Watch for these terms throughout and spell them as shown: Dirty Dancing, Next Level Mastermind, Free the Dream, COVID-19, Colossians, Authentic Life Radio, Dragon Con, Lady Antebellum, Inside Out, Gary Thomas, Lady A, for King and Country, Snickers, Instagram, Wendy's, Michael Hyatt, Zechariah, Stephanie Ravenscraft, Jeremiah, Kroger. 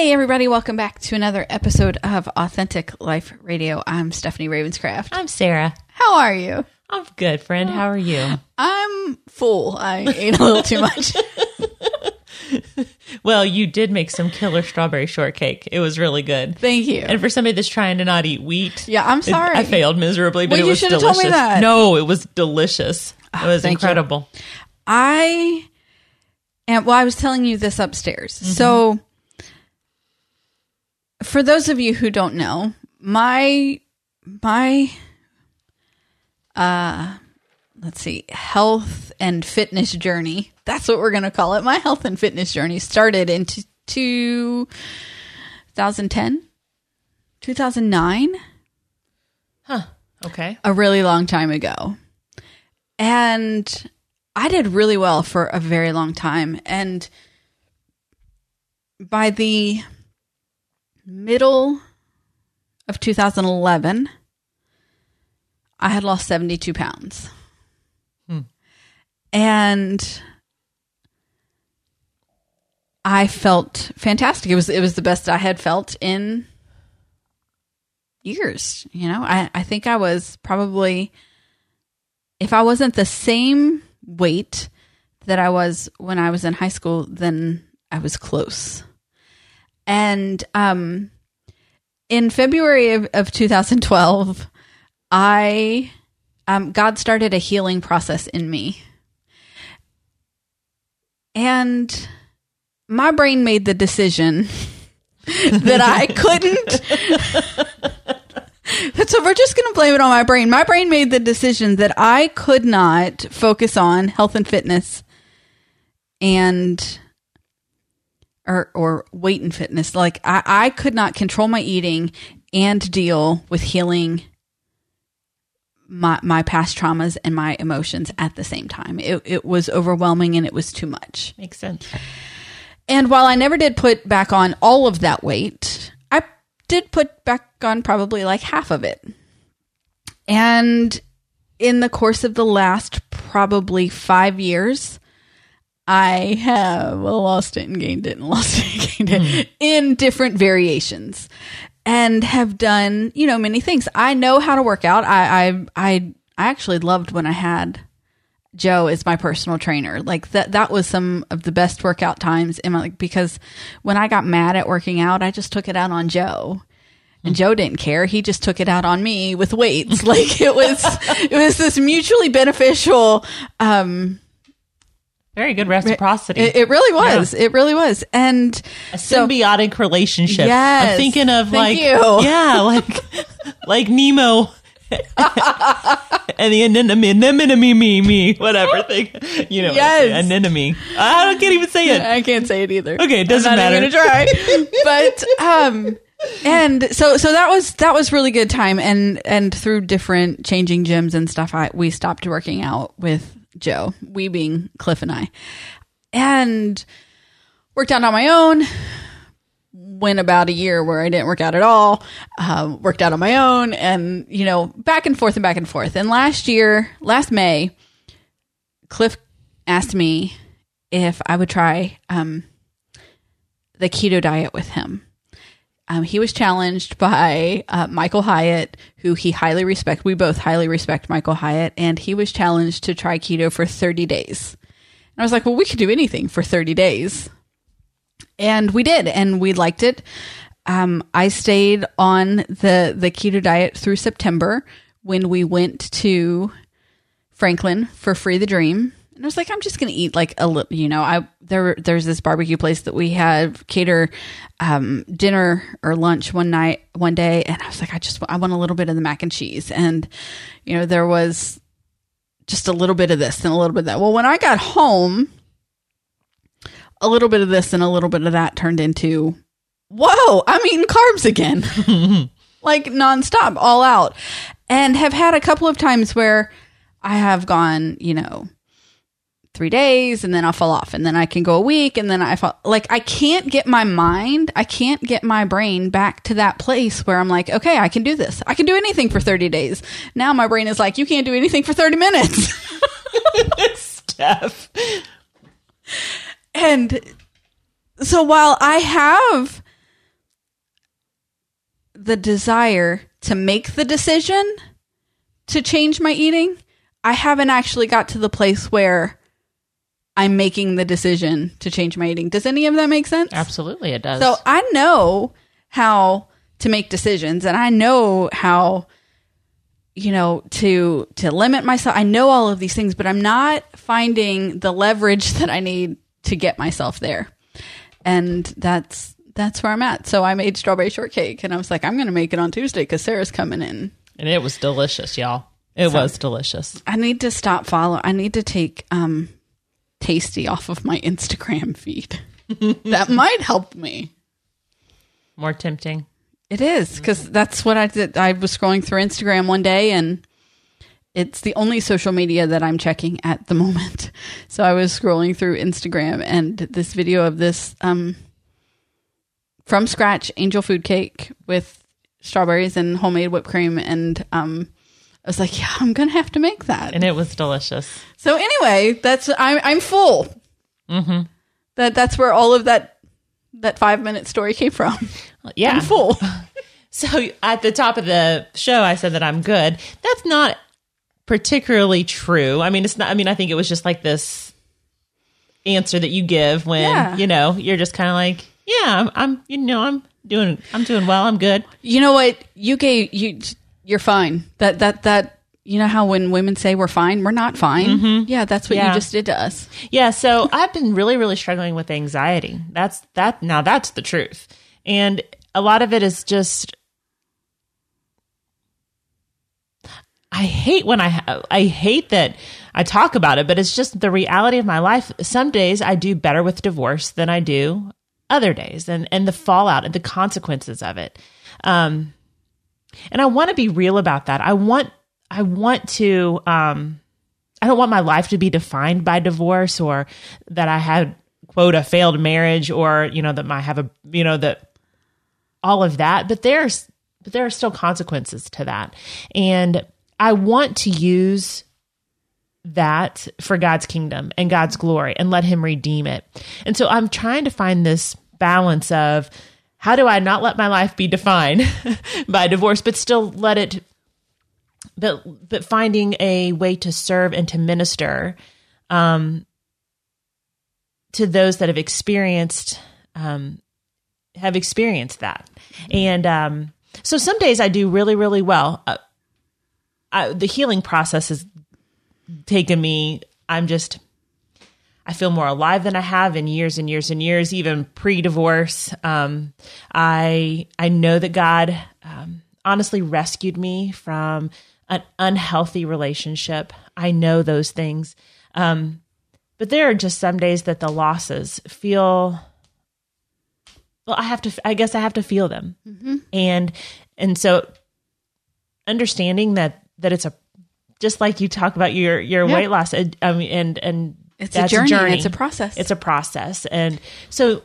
Hey everybody, welcome back to another episode of Authentic Life Radio. I'm Stephanie Ravenscraft. I'm Sarah. How are you? I'm good, friend. How are you? I'm full. I ate a little too much. Well, you did make some killer strawberry shortcake. It was really good. Thank you. And for somebody that's trying to not eat wheat. Yeah, I'm sorry. I failed miserably, but well, it was delicious. You should have told me that. No, it was delicious. Oh, it was incredible. You. I was telling you this upstairs. Mm-hmm. So for those of you who don't know, my health and fitness journey. That's what we're going to call it. My health and fitness journey started in 2009. Huh. Okay. A really long time ago. And I did really well for a very long time. And by the middle of 2011, I had lost 72 pounds. And I felt fantastic. It was the best I had felt in years. You know, I think I was probably, if I wasn't the same weight that I was when I was in high school, then I was close. And in February of 2012, God started a healing process in me. And my brain made the decision that I couldn't. So we're just going to blame it on my brain. My brain made the decision that I could not focus on health and fitness and or weight and fitness. Like I could not control my eating and deal with healing my past traumas and my emotions at the same time. It was overwhelming and it was too much. Makes sense. And while I never did put back on all of that weight, I did put back on probably like half of it. And in the course of the last probably 5 years, I have lost it and gained it and lost it and gained it in different variations. And have done, you know, many things. I know how to work out. I actually loved when I had Joe as my personal trainer. Like that was some of the best workout times in my life, because when I got mad at working out, I just took it out on Joe. And Joe didn't care. He just took it out on me with weights. Like it was this mutually beneficial very good reciprocity. It really was. Yeah. It really was. And a symbiotic relationship. Yes, I'm thinking of like Nemo and the anemone, whatever thing. You know, yes. Anemone. I can't even say it. I can't say it either. Okay, it doesn't matter. I'm not even gonna try. But and so that was really good time. And through different changing gyms and stuff, we stopped working out with Joe, we being Cliff and I, and worked out on my own. Went about a year where I didn't work out at all, worked out on my own, and, you know, back and forth and back and forth. And last May, Cliff asked me if I would try the keto diet with him. He was challenged by Michael Hyatt, who he highly respect. We both highly respect Michael Hyatt, and he was challenged to try keto for 30 days. And I was like, well, we could do anything for 30 days. And we did, and we liked it. I stayed on the keto diet through September when we went to Franklin for Free the Dream. And I was like, I'm just going to eat like a little, you know, there's this barbecue place that we have cater dinner or lunch one day. And I was like, I want a little bit of the mac and cheese. And, you know, there was just a little bit of this and a little bit of that. Well, when I got home, a little bit of this and a little bit of that turned into, whoa, I'm eating carbs again, like nonstop, all out. And have had a couple of times where I have gone, you know, 3 days and then I'll fall off, and then I can go a week and then I fall. Like I can't get my brain back to that place where I'm like, okay, I can do this. I can do anything for 30 days. Now my brain is like, you can't do anything for 30 minutes. Steph. And so while I have the desire to make the decision to change my eating, I haven't actually got to the place where I'm making the decision to change my eating. Does any of that make sense? Absolutely, it does. So I know how to make decisions, and I know how, you know, to limit myself. I know all of these things, but I'm not finding the leverage that I need to get myself there. And that's where I'm at. So I made strawberry shortcake, and I was like, I'm going to make it on Tuesday because Sarah's coming in. And it was delicious, y'all. It was delicious. I need to stop following. I need to take Tasty off of my Instagram feed. That might help me. More tempting. It is, because that's what I did. I was scrolling through Instagram one day, and it's the only social media that I'm checking at the moment. So I was scrolling through Instagram, and this video of this from scratch angel food cake with strawberries and homemade whipped cream, and I was like, yeah, I'm going to have to make that. And it was delicious. So anyway, I'm full. Mm-hmm. That's where all of that 5-minute story came from. Yeah. I'm full. So at the top of the show, I said that I'm good. That's not particularly true. I mean, it's not, I think it was just like this answer that you give when, you know, you're just kind of like, yeah, I'm doing well. I'm good. You know what? You're fine. That, you know how when women say we're fine, we're not fine. Mm-hmm. Yeah. That's what you just did to us. Yeah. So I've been really, really struggling with anxiety. Now that's the truth. And a lot of it is just, I hate when I hate that I talk about it, but it's just the reality of my life. Some days I do better with divorce than I do other days, and the fallout and the consequences of it. And I want to be real about that. I want to I don't want my life to be defined by divorce, or that I had, quote, a failed marriage, or, you know, that I have a, you know, that all of that, but there are still consequences to that. And I want to use that for God's kingdom and God's glory and let him redeem it. And so I'm trying to find this balance of, how do I not let my life be defined by divorce, but still let it, but finding a way to serve and to minister to those that have experienced that. And so some days I do really, really well. The healing process has taken me, I feel more alive than I have in years and years and years, even pre-divorce. I know that God honestly rescued me from an unhealthy relationship. I know those things. But there are just some days that the losses feel, well, I guess I have to feel them. Mm-hmm. And so understanding that it's just like you talk about your weight loss, and it's a journey. It's a process. It's a process. And so,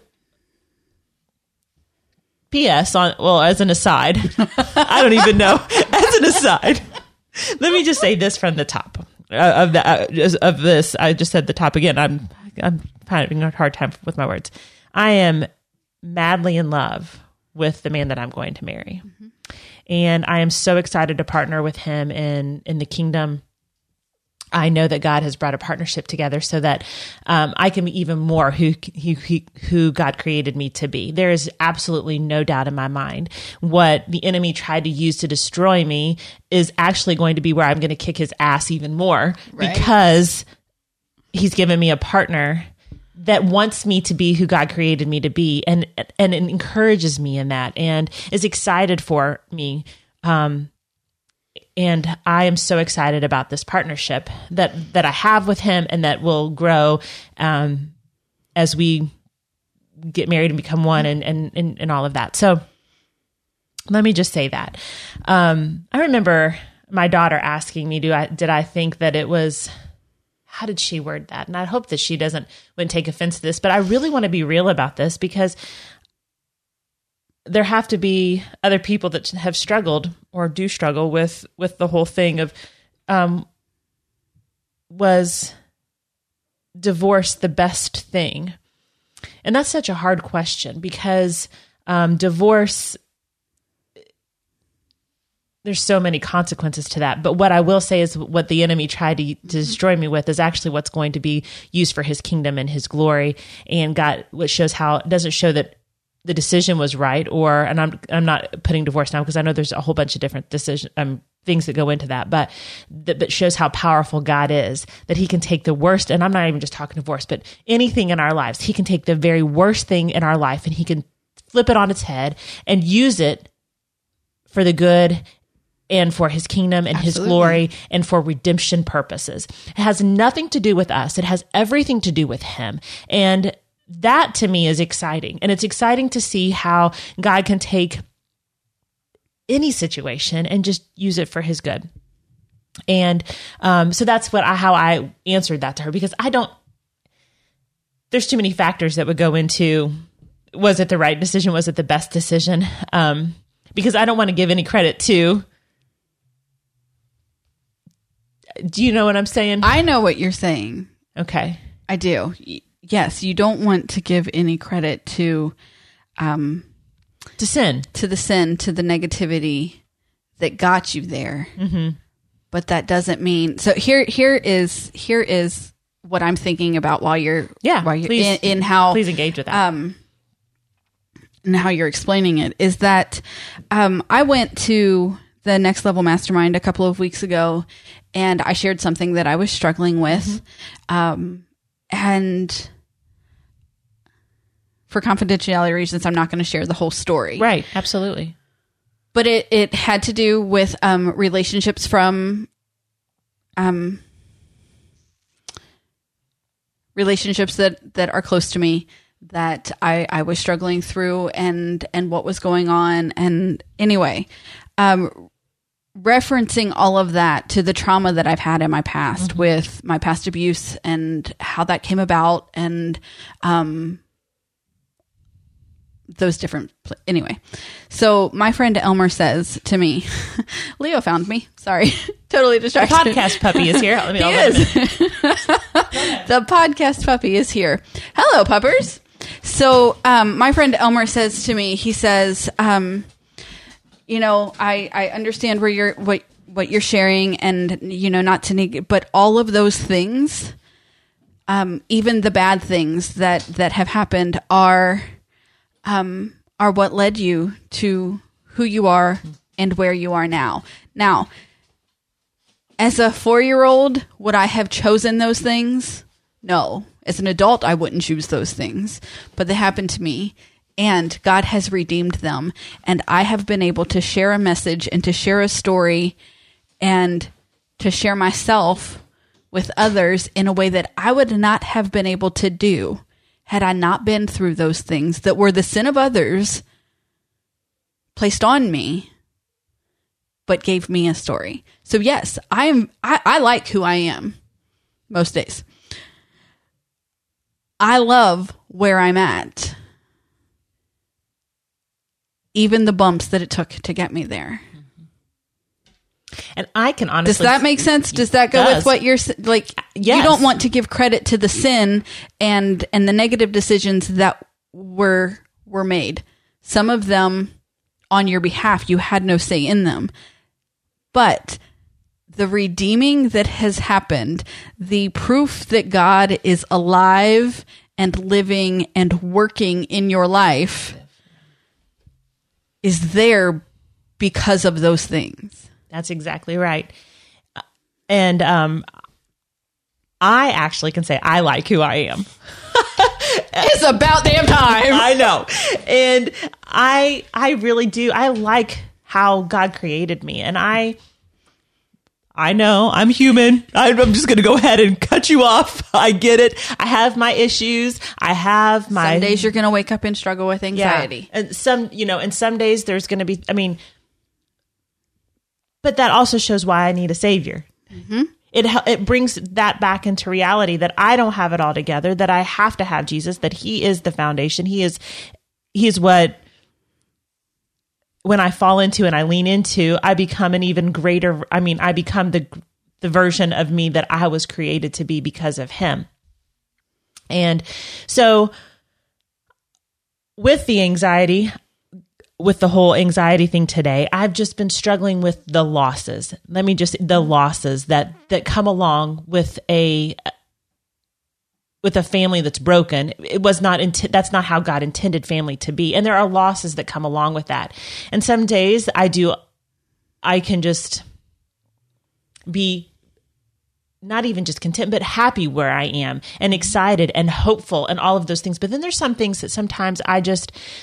P.S. as an aside, I don't even know. As an aside, let me just say this from the top of this. I just said the top again. I'm having a hard time with my words. I am madly in love with the man that I'm going to marry. Mm-hmm. And I am so excited to partner with him in the kingdom. I know that God has brought a partnership together so that I can be even more who God created me to be. There is absolutely no doubt in my mind what the enemy tried to use to destroy me is actually going to be where I'm going to kick his ass even more, right? Because he's given me a partner that wants me to be who God created me to be, and encourages me in that, and is excited for me. And I am so excited about this partnership that I have with him, and that will grow as we get married and become one, and all of that. So let me just say that. I remember my daughter asking me, did I think that it was, how did she word that? And I hope that she wouldn't take offense to this, but I really want to be real about this, because there have to be other people that have struggled or do struggle with the whole thing of, was divorce the best thing? And that's such a hard question, because divorce there's so many consequences to that. But what I will say is what the enemy tried to destroy me with is actually what's going to be used for his kingdom and his glory. And God, which shows how it doesn't show that the decision was right, or, and I'm not putting divorce down because I know there's a whole bunch of different decisions, things that go into that, but shows how powerful God is, that he can take the worst, and I'm not even just talking divorce, but anything in our lives, he can take the very worst thing in our life and he can flip it on its head and use it for the good and for his kingdom and Absolutely. His glory and for redemption purposes. It has nothing to do with us. It has everything to do with him. And that to me is exciting. And it's exciting to see how God can take any situation and just use it for his good. And so that's how I answered that to her, because there's too many factors that would go into, was it the right decision? Was it the best decision? Because I don't want to give any credit to, do you know what I'm saying? I know what you're saying. Okay. I do. Yes. You don't want to give any credit to sin. To the sin, to the negativity that got you there. Mm-hmm. But that doesn't mean... So here is what I'm thinking about while you're please, in how... Please engage with that. And how you're explaining it is that I went to the Next Level Mastermind a couple of weeks ago, and I shared something that I was struggling with. Mm-hmm. And... for confidentiality reasons, I'm not going to share the whole story. Right. Absolutely. But it had to do with relationships from relationships that are close to me that I was struggling through and what was going on. And anyway, referencing all of that to the trauma that I've had in my past mm-hmm. with my past abuse and how that came about and, those different... Anyway, so my friend Elmer says to me, Leo found me. Sorry, totally distracted. The podcast puppy is here. He is. The podcast puppy is here. Hello, puppers. So my friend Elmer says to me, he says, you know, I understand where you're, what you're sharing and, you know, not to negate, but all of those things, even the bad things that have happened are what led you to who you are and where you are now. Now, as a 4-year-old, would I have chosen those things? No. As an adult, I wouldn't choose those things, but they happened to me, and God has redeemed them, and I have been able to share a message and to share a story and to share myself with others in a way that I would not have been able to do had I not been through those things that were the sin of others placed on me, but gave me a story. So yes, I like who I am most days. I love where I'm at. Even the bumps that it took to get me there. And I can honestly... Does that make sense? Does that go with what you're... Like, yes. You don't want to give credit to the sin and the negative decisions that were made. Some of them on your behalf, you had no say in them. But the redeeming that has happened, the proof that God is alive and living and working in your life is there because of those things. That's exactly right. And I actually can say I like who I am. It's about damn time. I know. And I really do. I like how God created me. And I know I'm human. I'm just going to go ahead and cut you off. I get it. I have my issues. I have my... Some days you're going to wake up and struggle with anxiety. Yeah. And some days there's going to be, but that also shows why I need a savior. Mm-hmm. It brings that back into reality that I don't have it all together, that I have to have Jesus, that he is the foundation. He is what, when I fall into and I lean into, I become an even greater, I become the version of me that I was created to be because of him. And so with the anxiety, with the whole anxiety thing today, I've just been struggling with the losses. Let me just, the losses that come along with a family that's broken. It was not, that's not how God intended family to be. And there are losses that come along with that. And some days I can just be not even just content, but happy where I am and excited and hopeful and all of those things. But then there's some things that sometimes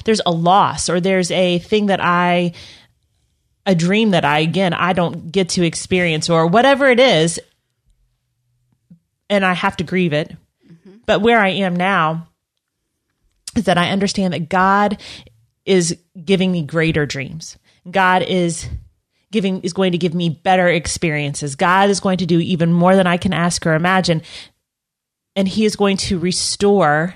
there's a loss, or there's a thing that a dream that I don't get to experience, or whatever it is, and I have to grieve it. Mm-hmm. But where I am now is that I understand that God is giving me greater dreams. God is going to give me better experiences. God is going to do even more than I can ask or imagine. And he is going to restore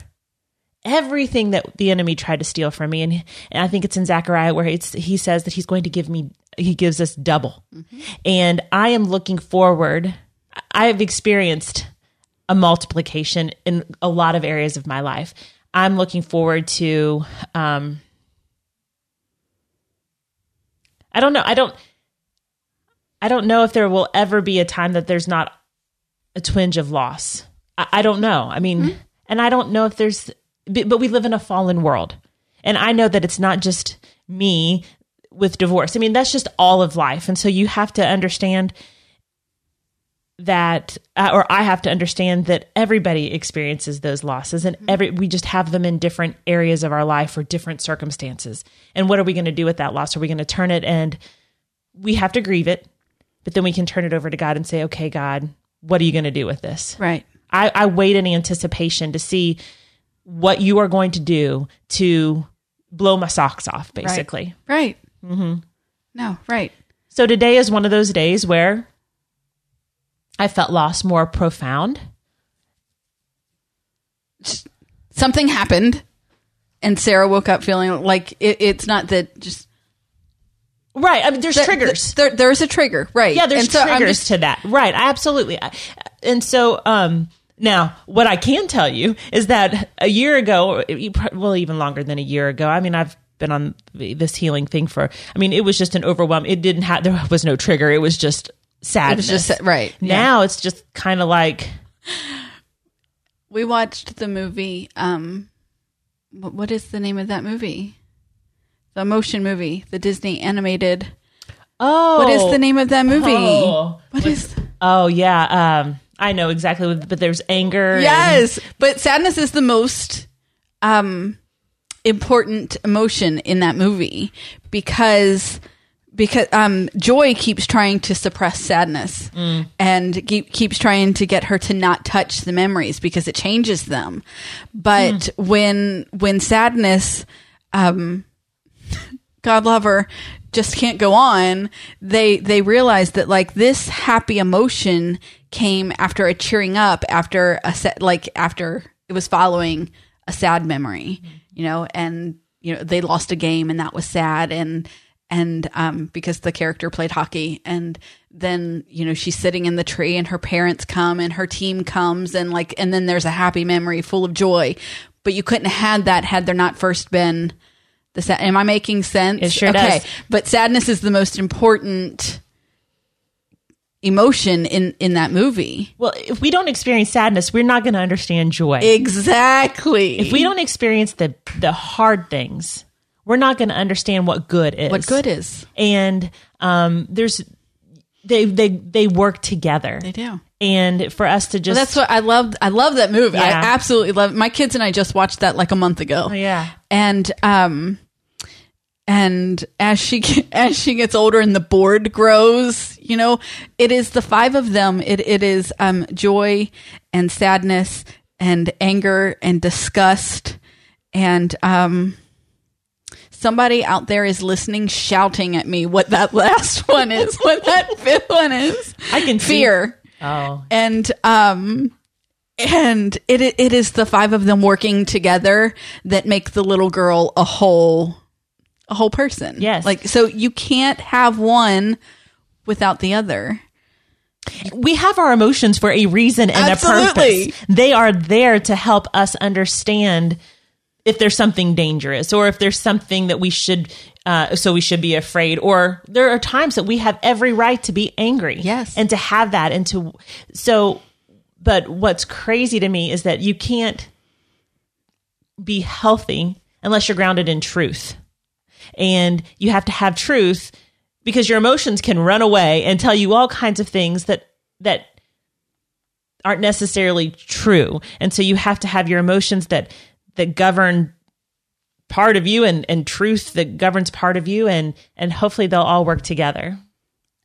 everything that the enemy tried to steal from me. And I think it's in Zechariah where he says that he's going to he gives us double. Mm-hmm. And I am looking forward. I have experienced a multiplication in a lot of areas of my life. I'm looking forward to, I don't know. I don't know if there will ever be a time that there's not a twinge of loss. I don't know. I mean, mm-hmm. And I don't know if there's, but we live in a fallen world. And I know that it's not just me with divorce. I mean, that's just all of life. And so you have to understand that, or I have to understand that everybody experiences those losses, and we just have them in different areas of our life or different circumstances. And what are we going to do with that loss? Are we going to turn it, and we have to grieve it, but then we can turn it over to God and say, okay, God, what are you going to do with this? Right. I wait in anticipation to see what you are going to do to blow my socks off, basically. Right. Mm-hmm. No, right. So today is one of those days where I felt loss more profound. Something happened, and Sarah woke up feeling like it's not that just... Right. I mean, there's triggers. There's a trigger. Right. Yeah. There's triggers to that. Right. Absolutely. And so, now what I can tell you is that a year ago, even longer than a year ago. I mean, I've been on this healing thing it was just an overwhelm. It didn't have, there was no trigger. It was just sadness. It was just, right. Now it's just kind of like. We watched the movie. What is the name of that movie? The motion movie, the Disney animated. Oh, what is the name of that movie? Oh, oh yeah, I know exactly. But there's anger. Yes, but sadness is the most important emotion in that movie because Joy keeps trying to suppress sadness and keeps trying to get her to not touch the memories because it changes them. But when sadness, God love her, just can't go on. They realized that like this happy emotion came after a cheering up, after it was following a sad memory, and they lost a game and that was sad, and because the character played hockey, and then she's sitting in the tree and her parents come and her team comes and then there's a happy memory full of joy. But you couldn't have had that had there not first been. Am I making sense? It sure does. But sadness is the most important emotion in that movie. Well, if we don't experience sadness, we're not going to understand joy. Exactly. If we don't experience the hard things, we're not going to understand what good is. What good is. And they work together. They do. And for us to just... Well, that's what I love. I love that movie. Yeah. I absolutely love it. My kids and I just watched that like a month ago. Oh, yeah. And... And as she gets older and the board grows, it is the five of them. It is joy and sadness and anger and disgust. And somebody out there is listening, shouting at me what that last one is, what that fifth one is. I can see. Fear. Oh. And it is the five of them working together that make the little girl a whole person. Yes. So you can't have one without the other. We have our emotions for a reason and Absolutely. A purpose. They are there to help us understand if there's something dangerous or if there's something that we should, so we should be afraid, or there are times that we have every right to be angry. Yes. And to have that. And to, so, but what's crazy to me is that you can't be healthy unless you're grounded in truth, and you have to have truth, because your emotions can run away and tell you all kinds of things that aren't necessarily true. And so you have to have your emotions that govern part of you, and truth that governs part of you, and hopefully they'll all work together.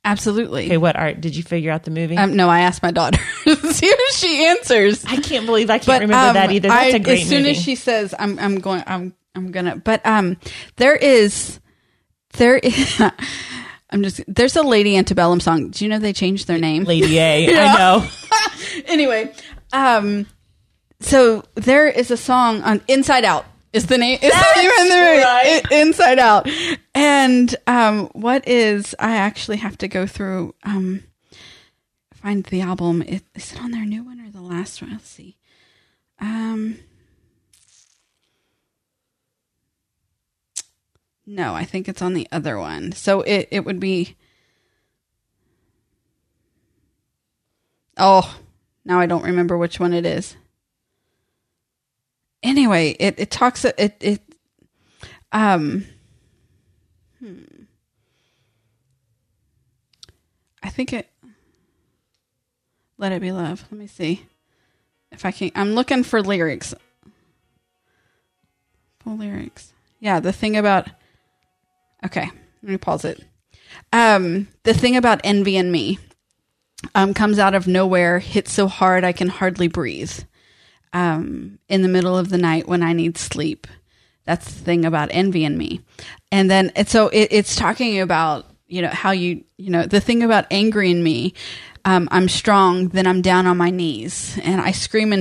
Absolutely. Okay, what art? Did you figure out the movie? No, I asked my daughter. As soon as she answers, I can't believe I can't remember that either. That's a great movie. As soon as she says, "I'm gonna," but there is. There's a Lady Antebellum song. Do you know they changed their name? Lady A. Yeah. I know. Anyway, so there is a song on Inside Out. Is the name? Is that even the name? Right. Inside Out. And I actually have to go through, find the album. Is it on their new one or the last one? Let's see. No, I think it's on the other one. So it would be. Oh, now I don't remember which one it is. Anyway, I think it, Let It Be Love. Let me see if I can, I'm looking for lyrics. Full lyrics. Yeah. The thing about, okay, let me pause it. The thing about envy and me, comes out of nowhere, hits so hard I can hardly breathe. In the middle of the night when I need sleep. That's the thing about envy in me. And then, it's talking about, how the thing about angry in me, I'm strong, then I'm down on my knees and I scream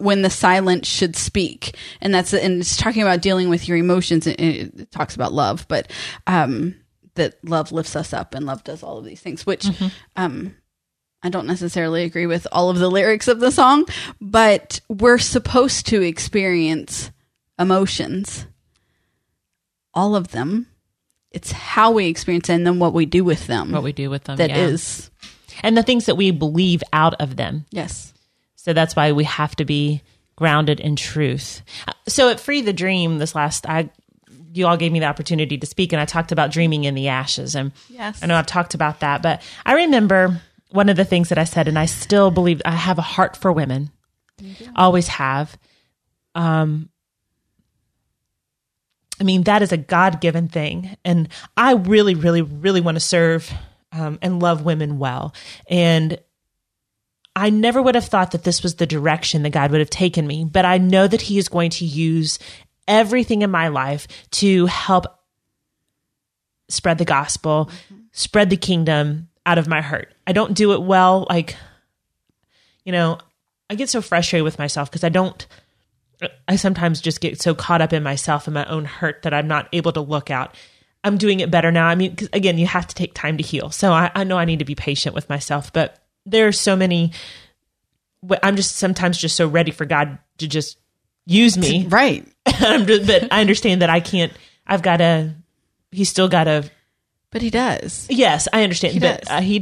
when the silence should speak. And it's talking about dealing with your emotions. It talks about love, but, that love lifts us up and love does all of these things, which, I don't necessarily agree with all of the lyrics of the song, but we're supposed to experience emotions, all of them. It's how we experience them and then what we do with them. That is. And the things that we believe out of them. Yes. So that's why we have to be grounded in truth. So at Free the Dream, you all gave me the opportunity to speak, and I talked about dreaming in the ashes. And yes. I know I've talked about that, but I remember one of the things that I said, and I still believe, I have a heart for women. Always have. That is a God-given thing. And I really, really, really want to serve and love women well. And I never would have thought that this was the direction that God would have taken me. But I know that He is going to use everything in my life to help spread the gospel, spread the kingdom out of my heart. I don't do it well. I get so frustrated with myself because I sometimes just get so caught up in myself and my own hurt that I'm not able to look out. I'm doing it better now. Cause again, you have to take time to heal. So I know I need to be patient with myself, but there are so many, I'm just sometimes just so ready for God to just use me. Right. But I understand that I can't, He's still got to. But He does. Yes, I understand. He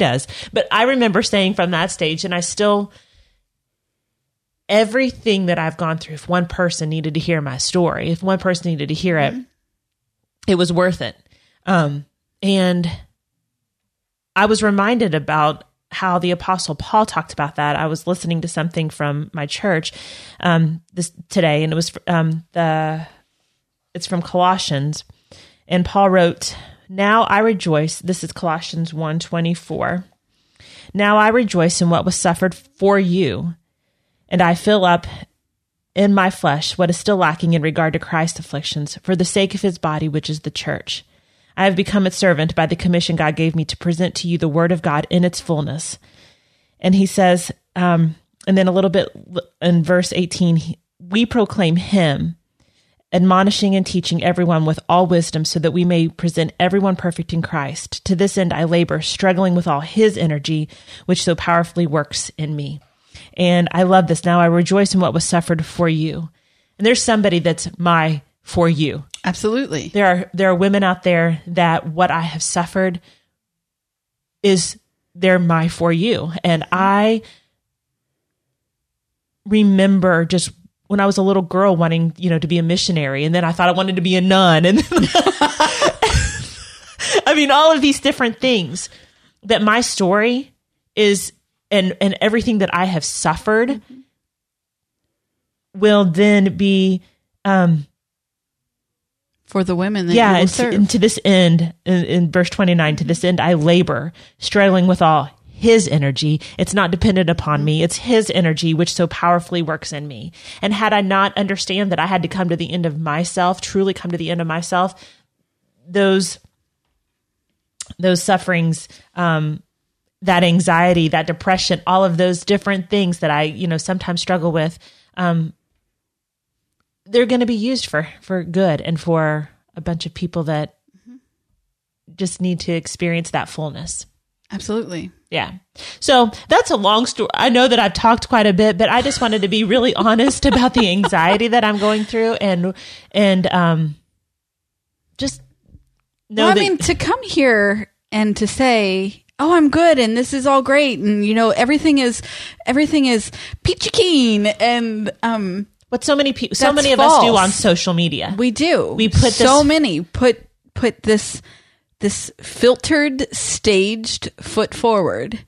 does. But I remember saying from that stage, and I still, everything that I've gone through, if one person needed to hear my story, if one person needed to hear it, it was worth it. And I was reminded about how the Apostle Paul talked about that. I was listening to something from my church today, and it was it's from Colossians, and Paul wrote, "Now I rejoice," this is Colossians 1:24. "Now I rejoice in what was suffered for you, and I fill up in my flesh what is still lacking in regard to Christ's afflictions for the sake of His body, which is the church. I have become its servant by the commission God gave me to present to you the word of God in its fullness." And he says, and then a little bit in verse 18, "We proclaim Him, admonishing and teaching everyone with all wisdom, so that we may present everyone perfect in Christ. To this end I labor, struggling with all His energy, which so powerfully works in me." And I love this. "Now I rejoice in what was suffered for you." And there's somebody that's my for you. Absolutely. There are women out there that what I have suffered is they're my for you. And I remember just when I was a little girl wanting, to be a missionary. And then I thought I wanted to be a nun. And then, I mean, all of these different things that my story is, and everything that I have suffered mm-hmm. will then be, for the women that you will serve. And to this end, in verse 29, to this end, I labor, struggling with all his energy. It's not dependent upon me. It's his energy, which so powerfully works in me. And had I not understand that I had to come to the end of myself, truly come to the end of myself, those sufferings, that anxiety, that depression, all of those different things that I, sometimes struggle with, they're going to be used for good and for a bunch of people that mm-hmm. just need to experience that fullness. Absolutely. Yeah. So that's a long story. I know that I've talked quite a bit, but I just wanted to be really honest about the anxiety that I'm going through and just know that. I mean, to come here and to say, oh, I'm good, and this is all great, and everything is peachy keen, and but so many of us do on social media. We do. We put this, put this filtered, staged foot forward,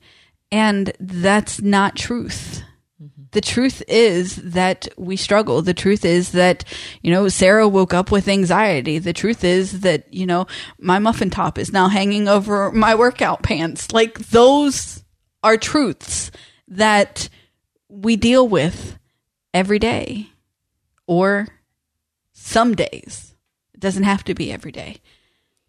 and that's not truth. Mm-hmm. The truth is that we struggle. The truth is that, Sarah woke up with anxiety. The truth is that, my muffin top is now hanging over my workout pants. Like, those are truths that we deal with every day, or some days. It doesn't have to be every day,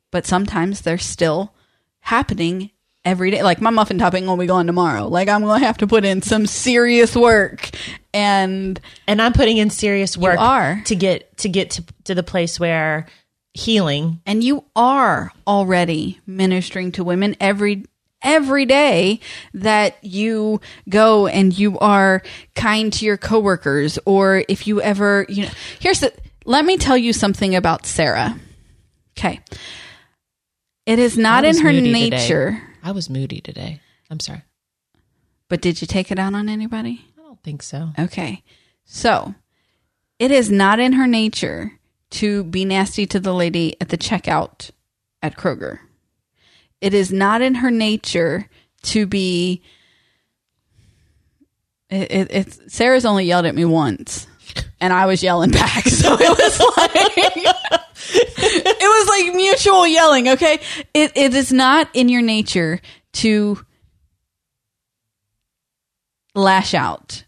but sometimes they're still happening every day. Like, my muffin top ain't gonna be gone tomorrow. Like, I'm gonna have to put in some serious work, and I'm putting in serious work to get to the place where healing. And you are already ministering to women every day that you go and you are kind to your coworkers, or if you ever, let me tell you something about Sarah. Okay. It is not in her nature. Today. I was moody today. I'm sorry. But did you take it out on anybody? I don't think so. Okay. So it is not in her nature to be nasty to the lady at the checkout at Kroger. It is not in her nature to be. It's Sarah's only yelled at me once, and I was yelling back. So it was like mutual yelling. Okay, it is not in your nature to lash out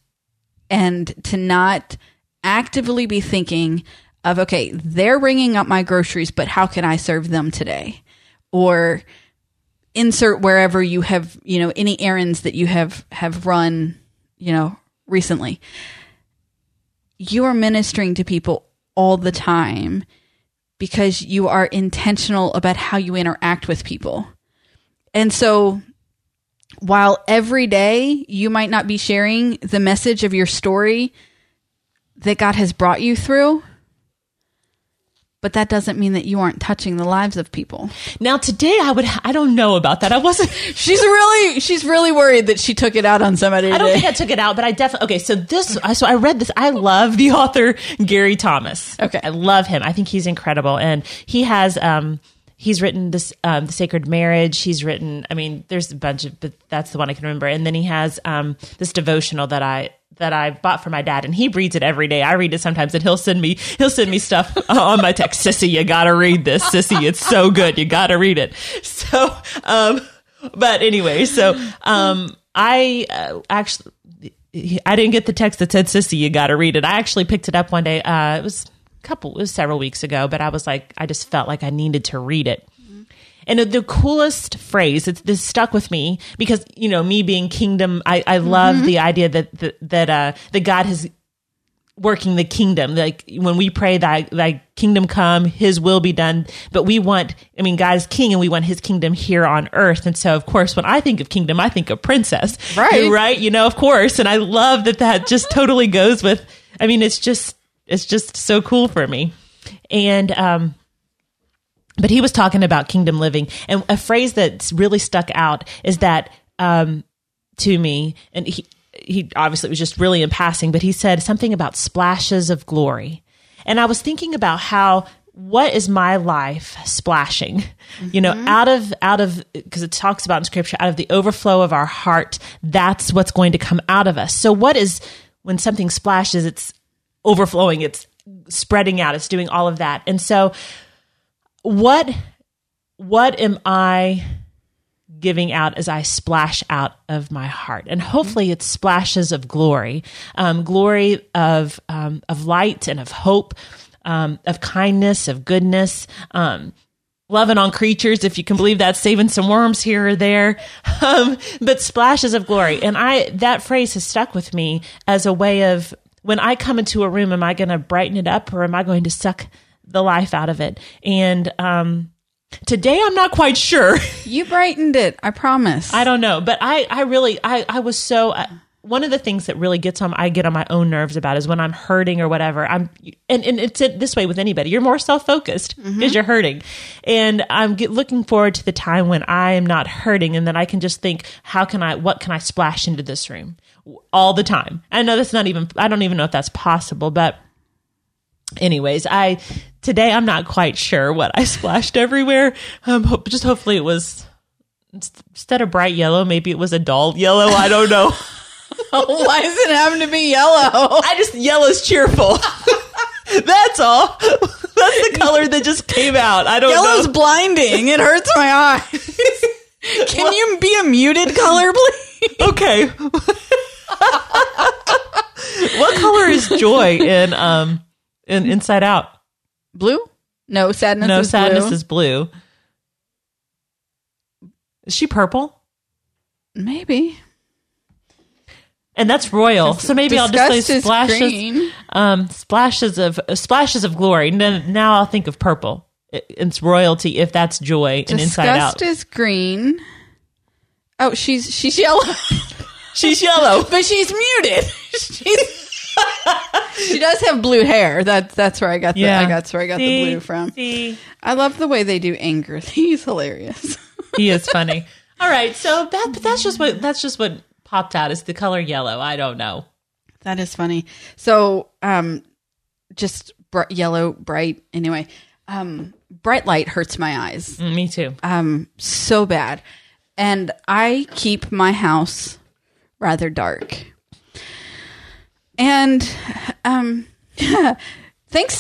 and to not actively be thinking of, okay, they're ringing up my groceries, but how can I serve them today? Or insert wherever you have, any errands that you have run, recently. You are ministering to people all the time because you are intentional about how you interact with people. And so while every day you might not be sharing the message of your story that God has brought you through, but that doesn't mean that you aren't touching the lives of people. Now, today, I don't know about that. I wasn't. She's really worried that she took it out on somebody today. I don't think I took it out, but I definitely. Okay, so I read this. I love the author Gary Thomas. Okay, I love him. I think he's incredible, and he has he's written this The Sacred Marriage. He's written. I mean, there's a bunch of, but that's the one I can remember. And then he has this devotional that I bought for my dad, and he reads it every day. I read it sometimes, and he'll send me stuff on my text. Sissy, you gotta read this. Sissy, it's so good. You gotta read it. So, but anyway, I actually, I didn't get the text that said, Sissy, you gotta read it. I actually picked it up one day. It was several weeks ago, but I was like, I just felt like I needed to read it. And the coolest phrase, this stuck with me because, me being kingdom, I love mm-hmm. the idea that God is working the kingdom. Like, when we pray thy kingdom come, his will be done. But God is king, and we want his kingdom here on earth. And so, of course, when I think of kingdom, I think of princess. Right. Right. Of course. And I love that just totally goes with, it's just it's just so cool for me. And, but he was talking about kingdom living, and a phrase that's really stuck out is that, to me, and he obviously was just really in passing, but he said something about splashes of glory. And I was thinking about how, what is my life splashing, mm-hmm. you know, out of, because it talks about in scripture, out of the overflow of our heart, that's what's going to come out of us. So what is, when something splashes, it's overflowing, it's spreading out, it's doing all of that. And so what am I giving out as I splash out of my heart? And hopefully it's splashes of glory, glory of light and of hope, of kindness, of goodness, loving on creatures, if you can believe that, saving some worms here or there, but splashes of glory. And that phrase has stuck with me as a way of, when I come into a room, am I going to brighten it up, or am I going to suck the life out of it? And, today, I'm not quite sure. You brightened it, I promise. I don't know, but I really was so one of the things that really I get on my own nerves about is when I'm hurting or whatever. And it's this way with anybody. You're more self-focused because mm-hmm. you're hurting. And I'm looking forward to the time when I am not hurting, and then I can just think, what can I splash into this room all the time? I know that's I don't even know if that's possible, but anyways, today I'm not quite sure what I splashed everywhere. Just hopefully it was, instead of bright yellow, maybe it was a dull yellow. I don't know. Why does it happen to be yellow? Yellow's cheerful. That's all. That's the color that just came out. I don't know. Yellow's blinding. It hurts my eyes. Can you be a muted color, please? Okay. What color is joy in Inside Out? Blue? No, sadness is blue. No, sadness is blue. Is she purple? Maybe. And that's royal. So maybe I'll just say splashes. Splashes of glory. Now I'll think of purple. It's royalty if that's joy and Inside Out. Disgust is green. Oh, she's yellow. She's yellow. But she's muted. She does have blue hair. That's where I got the blue from. See. I love the way they do anger. He's hilarious. He is funny. All right, so that's just what popped out is the color yellow. I don't know. That is funny. So, just yellow, bright. Anyway, bright light hurts my eyes. Me too. So bad, and I keep my house rather dark. And thanks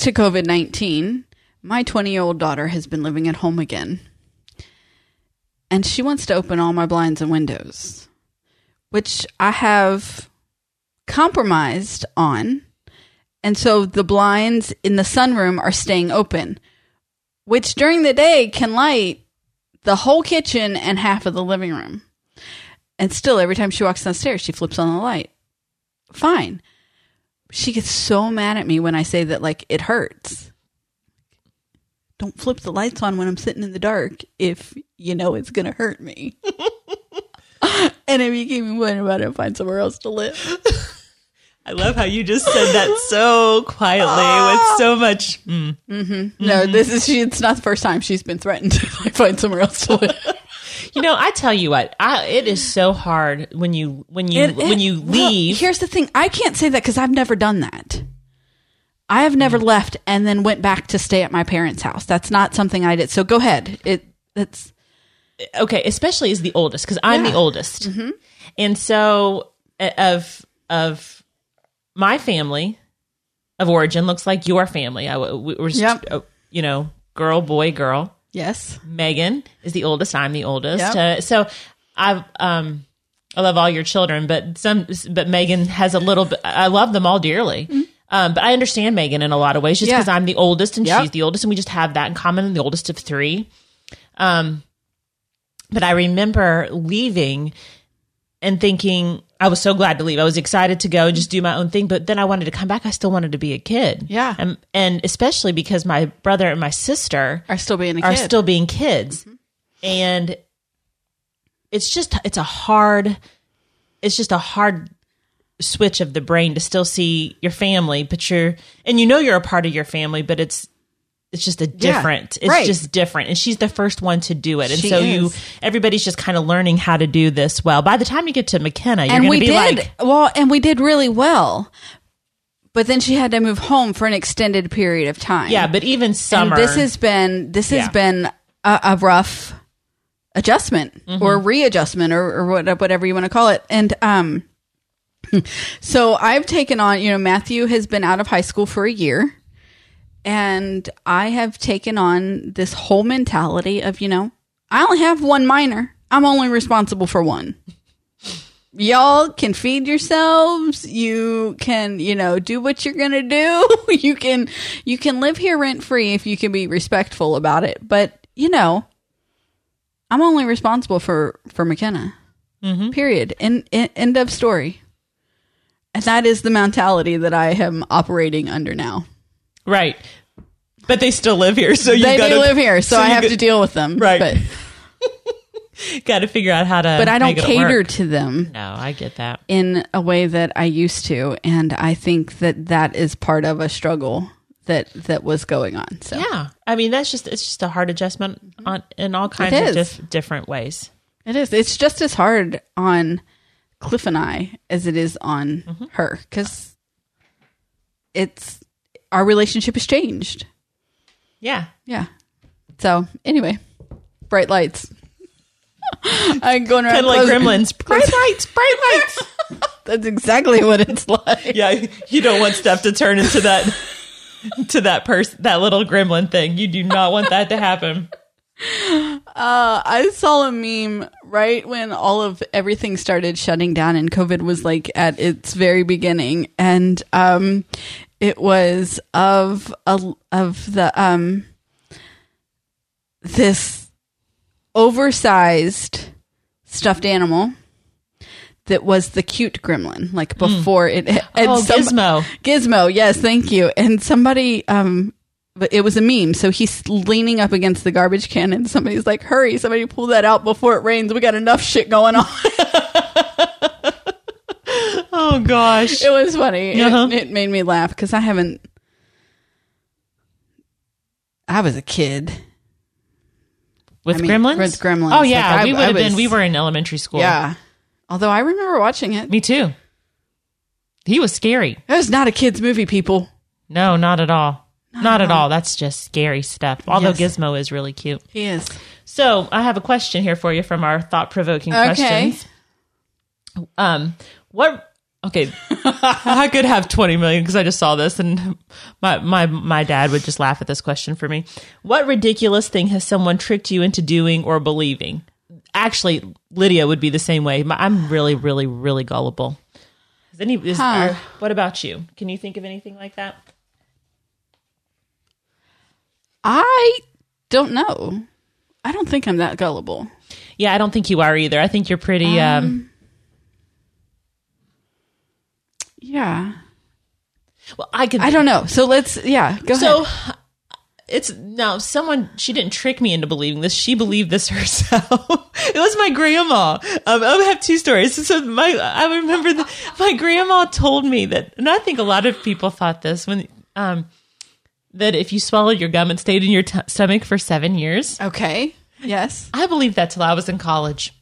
to COVID-19, my 20-year-old daughter has been living at home again. And she wants to open all my blinds and windows, which I have compromised on. And so the blinds in the sunroom are staying open, which during the day can light the whole kitchen and half of the living room. And still, every time she walks downstairs, she flips on the light. Fine. She gets so mad at me when I say that, like, it hurts. Don't flip the lights on when I'm sitting in the dark if you know it's going to hurt me. And if you keep me wondering about it, find somewhere else to live. I love how you just said that so quietly with so much. Mm. Mm-hmm. Mm-hmm. No, it's not the first time she's been threatened to find somewhere else to live. You know, I tell you what, it is so hard when you leave. Well, here's the thing. I can't say that because I've never done that. I have never left and then went back to stay at my parents' house. That's not something I did. So go ahead. That's okay, especially as the oldest, because I'm the oldest. Mm-hmm. And so of my family of origin looks like your family. You know, girl, boy, girl. Yes. Megan is the oldest. I'm the oldest. Yep. So I love all your children, but Megan has a little bit, I love them all dearly. Mm-hmm. But I understand Megan in a lot of ways just because I'm the oldest and she's the oldest and we just have that in common. I'm the oldest of three. But I remember leaving and thinking I was so glad to leave. I was excited to go and just do my own thing. But then I wanted to come back. I still wanted to be a kid. Yeah. And especially because my brother and my sister are still being kids. Mm-hmm. And it's just a hard switch of the brain to still see your family, but you're a part of your family, but it's just a different, just different. And she's the first one to do it. And she so is. Everybody's just kind of learning how to do this. Well, by the time you get to McKenna, you're going to be and we did really well, but then she had to move home for an extended period of time. Yeah. But even summer, and this has been a rough adjustment or readjustment or whatever you want to call it. And, so I've taken on, Matthew has been out of high school for a year. And I have taken on this whole mentality of, I only have one minor. I'm only responsible for one. Y'all can feed yourselves. You can, do what you're going to do. You can live here rent free if you can be respectful about it. But, I'm only responsible for McKenna. Mm-hmm. Period. And end of story. And that is the mentality that I am operating under now. Right. But they still live here. So live here. So I have to deal with them. Right. But got to figure out how to. But I don't cater to them. No, I get that. In a way that I used to. And I think that is part of a struggle that was going on. So yeah. I mean, it's just a hard adjustment in all kinds of different ways. It is. It's just as hard on Cliff and I as it is on her. Because our relationship has changed. Yeah. Yeah. So anyway, bright lights. I'm going around. Kind of like gremlins. Bright lights, bright lights. That's exactly what it's like. Yeah. You don't want stuff to turn into that, that little gremlin thing. You do not want that to happen. I saw a meme right when everything started shutting down and COVID was like at its very beginning. And, it was of the this oversized stuffed animal that was the cute gremlin, like before it. Gizmo! Gizmo, yes, thank you. And somebody, but it was a meme. So he's leaning up against the garbage can, and somebody's like, "Hurry! Somebody pull that out before it rains. We got enough shit going on." Oh, gosh. It was funny. Uh-huh. It made me laugh because I was a kid. Gremlins? With Gremlins. Oh, yeah. Like, we were in elementary school. Yeah. Although I remember watching it. Me too. He was scary. It was not a kid's movie, people. No, not at all. Not at all. That's just scary stuff. Although Gizmo is really cute. He is. So I have a question here for you from our thought-provoking questions. Okay, I could have 20 million because I just saw this and my dad would just laugh at this question for me. What ridiculous thing has someone tricked you into doing or believing? Actually, Lydia would be the same way. I'm really, really, really gullible. What about you? Can you think of anything like that? I don't know. I don't think I'm that gullible. Yeah, I don't think you are either. I think you're pretty... Yeah. Well, I don't know. So go ahead. She didn't trick me into believing this. She believed this herself. It was my grandma. I have two stories. So I remember my grandma told me that, and I think a lot of people thought this when, that if you swallowed your gum, it stayed in your stomach for 7 years. Okay. Yes. I believed that till I was in college.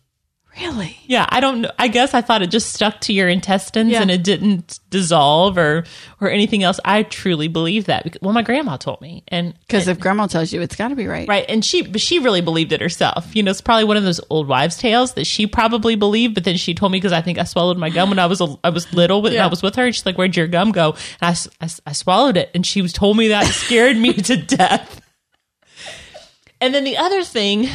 Really? Yeah, I don't know. I guess I thought it just stuck to your intestines and it didn't dissolve or anything else. I truly believe that. Well, my grandma told me. Because if grandma tells you, it's got to be right. Right. And she really believed it herself. It's probably one of those old wives' tales that she probably believed. But then she told me because I think I swallowed my gum when I was little and I was with her. And she's like, "Where'd your gum go?" And I swallowed it. And she told me that scared me to death. And then the other thing...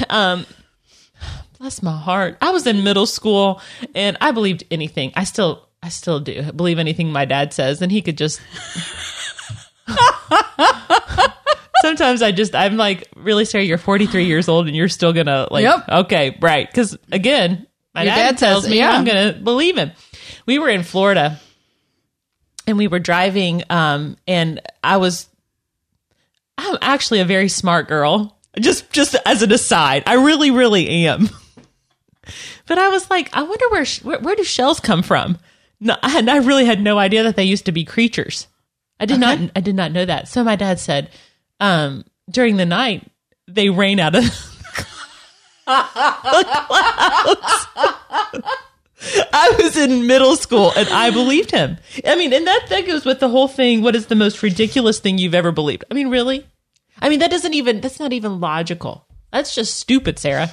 Bless my heart. I was in middle school and I believed anything. I still do believe anything my dad says, and he could just sometimes I'm like, really, Sarah, you're 43 years old and you're still gonna okay, right. Because again, my dad tells me I'm gonna believe him. We were in Florida and we were driving, and I'm actually a very smart girl. Just as an aside, I really, really am. But I was like, I wonder where do shells come from? No, I really had no idea that they used to be creatures. I did not know that. So my dad said, during the night, they rain out of the clouds. I was in middle school, and I believed him. I mean, and that goes with the whole thing. What is the most ridiculous thing you've ever believed? I mean, really? I mean, that's not even logical. That's just stupid, Sarah.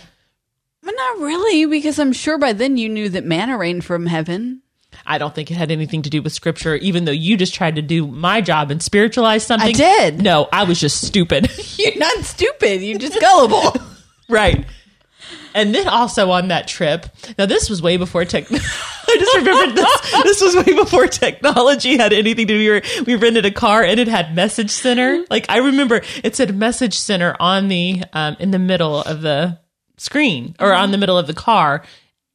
But not really, because I'm sure by then you knew that manna rained from heaven. I don't think it had anything to do with scripture, even though you just tried to do my job and spiritualize something. I did. No, I was just stupid. You're not stupid. You're just gullible. Right. And then also on that trip, now this was way before technology. I just remembered this. This was way before technology had anything to do with. We rented a car and it had Message Center. Like I remember it said Message Center on the, in the middle of the screen or on the middle of the car.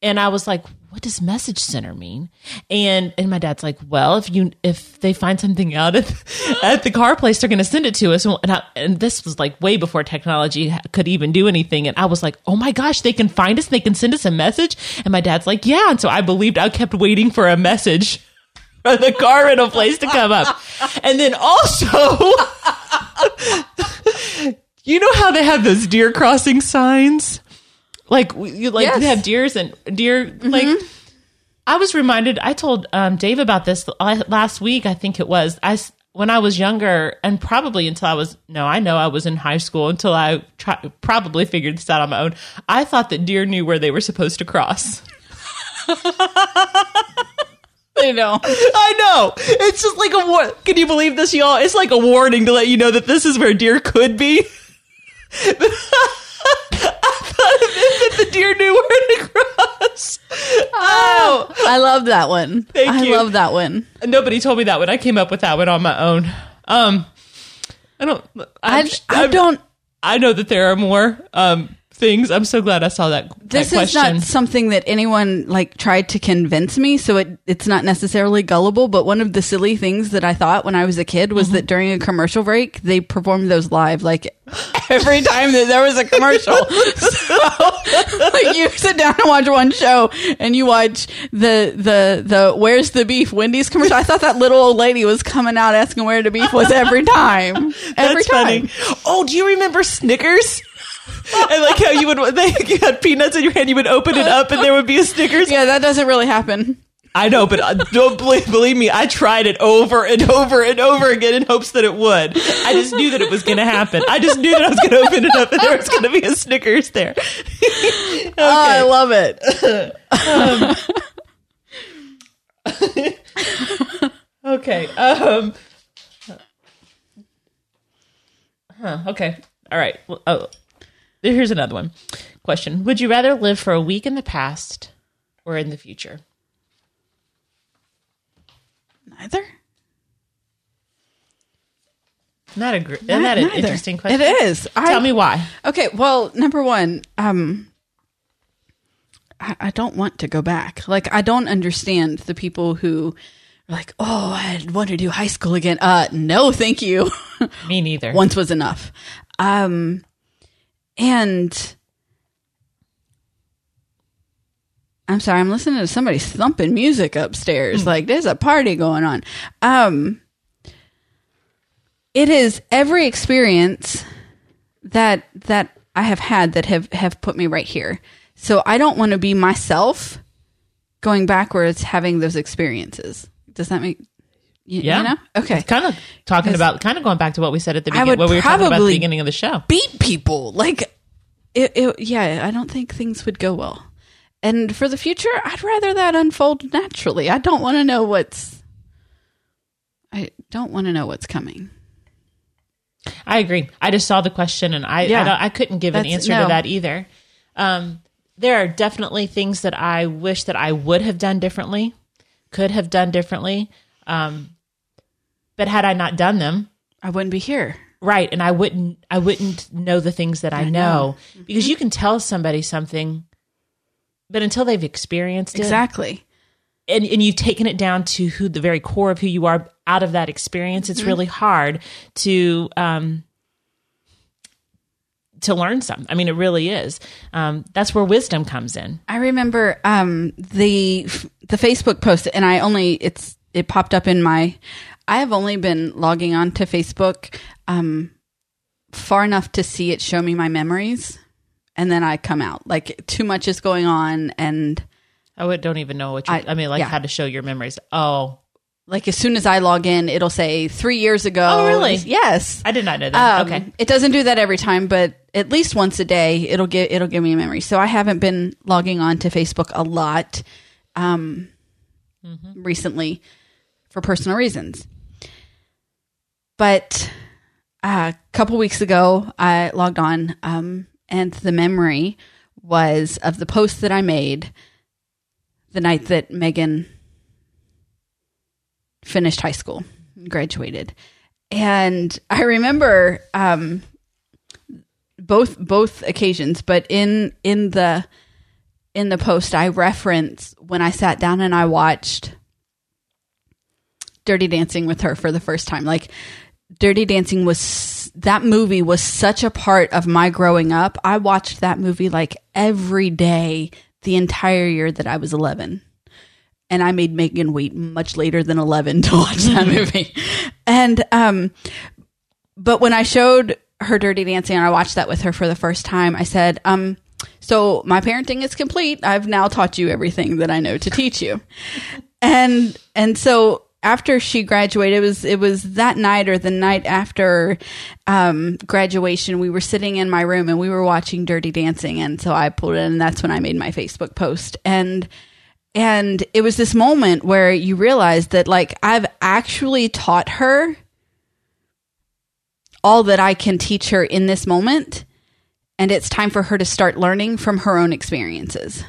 And I was like, what does Message Center mean? And my dad's like, well, if they find something out at the car place, they're going to send it to us. And this was like way before technology could even do anything. And I was like, oh my gosh, they can find us. They can send us a message. And my dad's like, yeah. And so I believed. I kept waiting for a message for the car rental place to come up. And then also, you know how they have those deer crossing signs? Like they have deers and deer, like, I was reminded, I told Dave about this last week, I think it was, when I was younger, and probably until I was in high school, until I probably figured this out on my own, I thought that deer knew where they were supposed to cross. They don't. I know. It's just like a warning. Can you believe this, y'all? It's like a warning to let you know that this is where deer could be. I thought it meant that the deer knew where to cross. Oh, I love that one. Thank you. I love that one. Nobody told me that one. I came up with that one on my own. I know that there are more things. I'm so glad I saw that. This that question. Is not something that anyone like tried to convince me, so it's not necessarily gullible. But one of the silly things that I thought when I was a kid was that during a commercial break they performed those live, like every time that there was a commercial. So like you sit down and watch one show, and you watch the Where's the Beef Wendy's commercial. I thought that little old lady was coming out asking where the beef was every time. That's funny. Oh, do you remember Snickers? And like how you would, you had peanuts in your hand, you would open it up and there would be a Snickers. Yeah, that doesn't really happen. I know, but don't believe me. I tried it over and over and over again in hopes that it would. I just knew that it was going to happen. I just knew that I was going to open it up and there was going to be a Snickers there. Okay. Oh, I love it. Okay. Okay. All right. Oh. Here's another one. Question. Would you rather live for a week in the past or in the future? Neither. Isn't that an interesting question? It is. Tell me why. Okay. Well, number one, I don't want to go back. Like, I don't understand the people who are like, oh, I want to do high school again. No, thank you. Me neither. Once was enough. And I'm sorry, I'm listening to somebody thumping music upstairs. Like there's a party going on. It is every experience that I have had that have put me right here. So I don't want to be myself going backwards, having those experiences. Does that make sense? Yeah. You know? Okay. It's kind of going back to what we said at the beginning. What we were talking about at the beginning of the show. Beat people. Like, I don't think things would go well. And for the future, I'd rather that unfold naturally. I don't want to know what's coming. I agree. I just saw the question and I couldn't give an answer to that either. There are definitely things that I wish that I would have done differently, could have done differently. But had I not done them, I wouldn't be here. Right. And I wouldn't know the things that I know. Mm-hmm. Because you can tell somebody something, but until they've experienced it. Exactly. And you've taken it down to the very core of who you are out of that experience, it's really hard to learn some. I mean, it really is. That's where wisdom comes in. I remember the Facebook post, and it popped up in my. I have only been logging on to Facebook far enough to see it show me my memories, and then I come out. Like, too much is going on, and I don't even know what how to show your memories. Oh. Like, as soon as I log in, it'll say 3 years ago. Oh, really? Yes. I did not know that. Okay. It doesn't do that every time, but at least once a day, it'll give me a memory. So I haven't been logging on to Facebook a lot recently for personal reasons. But a couple weeks ago, I logged on, and the memory was of the post that I made the night that Megan finished high school, graduated. And I remember both occasions, but in the post I reference when I sat down and I watched Dirty Dancing with her for the first time. Like, Dirty Dancing that movie was such a part of my growing up. I watched that movie like every day the entire year that I was 11. And I made Megan wait much later than 11 to watch that movie. And, but when I showed her Dirty Dancing and I watched that with her for the first time, I said, so my parenting is complete. I've now taught you everything that I know to teach you. And so after she graduated, it was that night or the night after, graduation, we were sitting in my room and we were watching Dirty Dancing. And so I pulled it in, and that's when I made my Facebook post. And it was this moment where you realize that, like, I've actually taught her all that I can teach her in this moment. And it's time for her to start learning from her own experiences.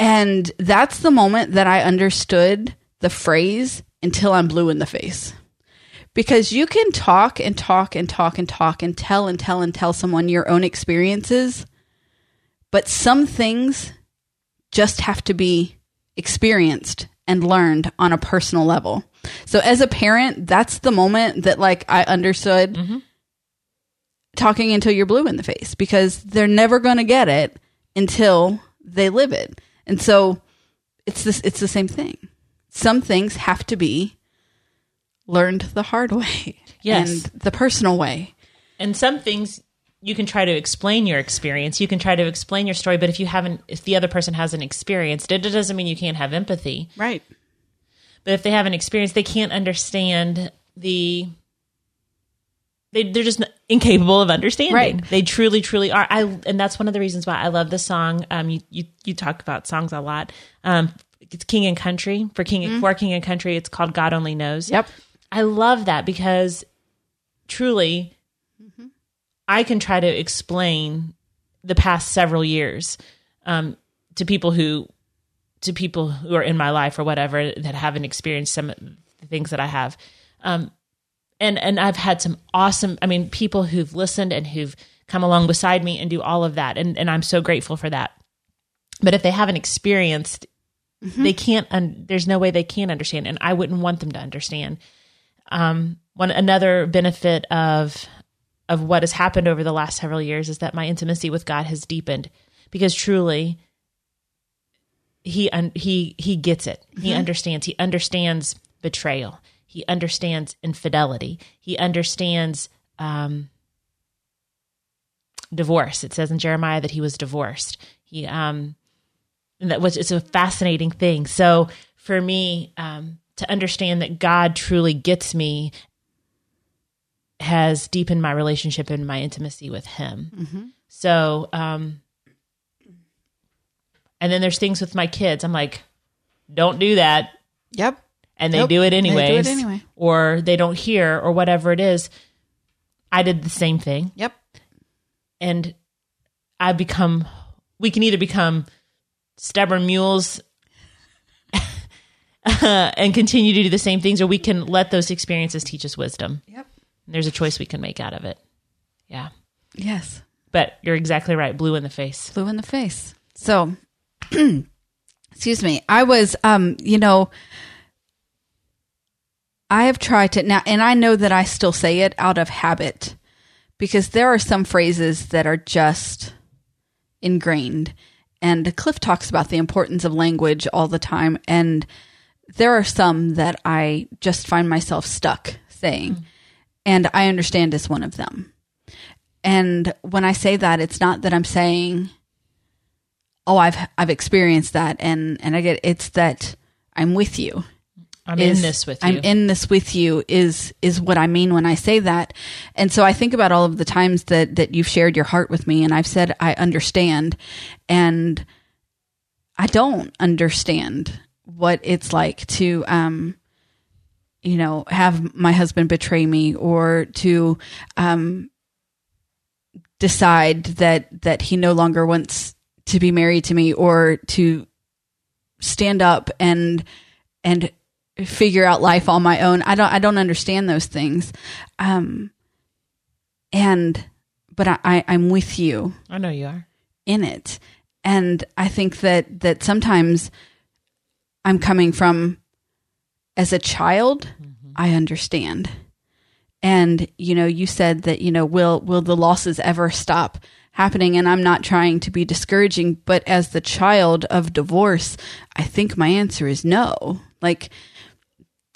And that's the moment that I understood the phrase, until I'm blue in the face. Because you can talk and talk and talk and talk and tell and tell and tell someone your own experiences. But some things just have to be experienced and learned on a personal level. So as a parent, that's the moment that, like, I understood talking until you're blue in the face, because they're never going to get it until they live it. And so it's the same thing. Some things have to be learned the hard way and the personal way. And some things you can try to explain your experience. You can try to explain your story, but if the other person hasn't experienced it, it doesn't mean you can't have empathy. Right. But if they haven't experienced, they can't understand they're just incapable of understanding. Right. They truly, truly are. And that's one of the reasons why I love the song. You talk about songs a lot. It's King and Country, for King and Country. It's called God Only Knows. Yep. I love that because truly, I can try to explain the past several years to people who are in my life or whatever that haven't experienced some of the things that I have. And I've had some awesome, people who've listened and who've come along beside me and do all of that. And I'm so grateful for that. But if they haven't experienced, they can't, there's no way they can understand. And I wouldn't want them to understand. Another benefit of what has happened over the last several years is that my intimacy with God has deepened, because truly he gets it. He understands. He understands betrayal. He understands infidelity. He understands divorce. It says in Jeremiah that he was divorced. It's a fascinating thing. So for me to understand that God truly gets me has deepened my relationship and my intimacy with him. So, and then there's things with my kids. I'm like, don't do that. Yep. And they do it anyways, or they don't hear or whatever it is. I did the same thing. Yep. And we can either become stubborn mules and continue to do the same things, or we can let those experiences teach us wisdom. Yep. There's a choice we can make out of it. Yeah. Yes. But you're exactly right. Blue in the face. Blue in the face. So, excuse me. I was, I have tried to now, and I know that I still say it out of habit because there are some phrases that are just ingrained. And Cliff talks about the importance of language all the time. And there are some that I just find myself stuck saying. Mm-hmm. And I understand is one of them. And when I say that, it's not that I'm saying, oh, I've experienced that. And I get, it's that I'm with you. I'm in this with you is what I mean when I say that. And so I think about all of the times that you've shared your heart with me and I've said, I understand. And I don't understand what it's like to, have my husband betray me or to, decide that he no longer wants to be married to me or to stand up and figure out life on my own. I don't understand those things. But I'm with you. I know you are in it. And I think that sometimes I'm coming from, as a child, mm-hmm. I understand. And, you said that, will the losses ever stop happening? And I'm not trying to be discouraging, but as the child of divorce, I think my answer is no. Like,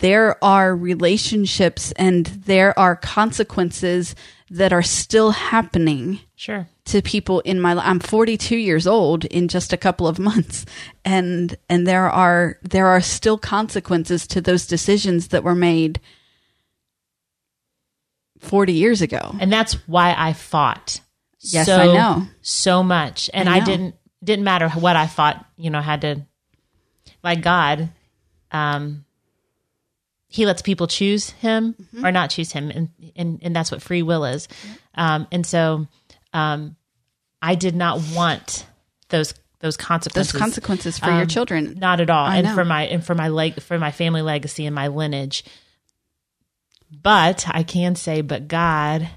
there are relationships and there are consequences that are still happening to people in my life. I'm 42 years old in just a couple of months. And there are still consequences to those decisions that were made 40 years ago. And that's why I fought. Yes, I know. So much. And I didn't matter what I fought, had to, like God, he lets people choose him mm-hmm. or not choose him. And that's what free will is. Mm-hmm. So I did not want those consequences. Those consequences for your children. Not at all. For my family legacy and my lineage. But I can say, God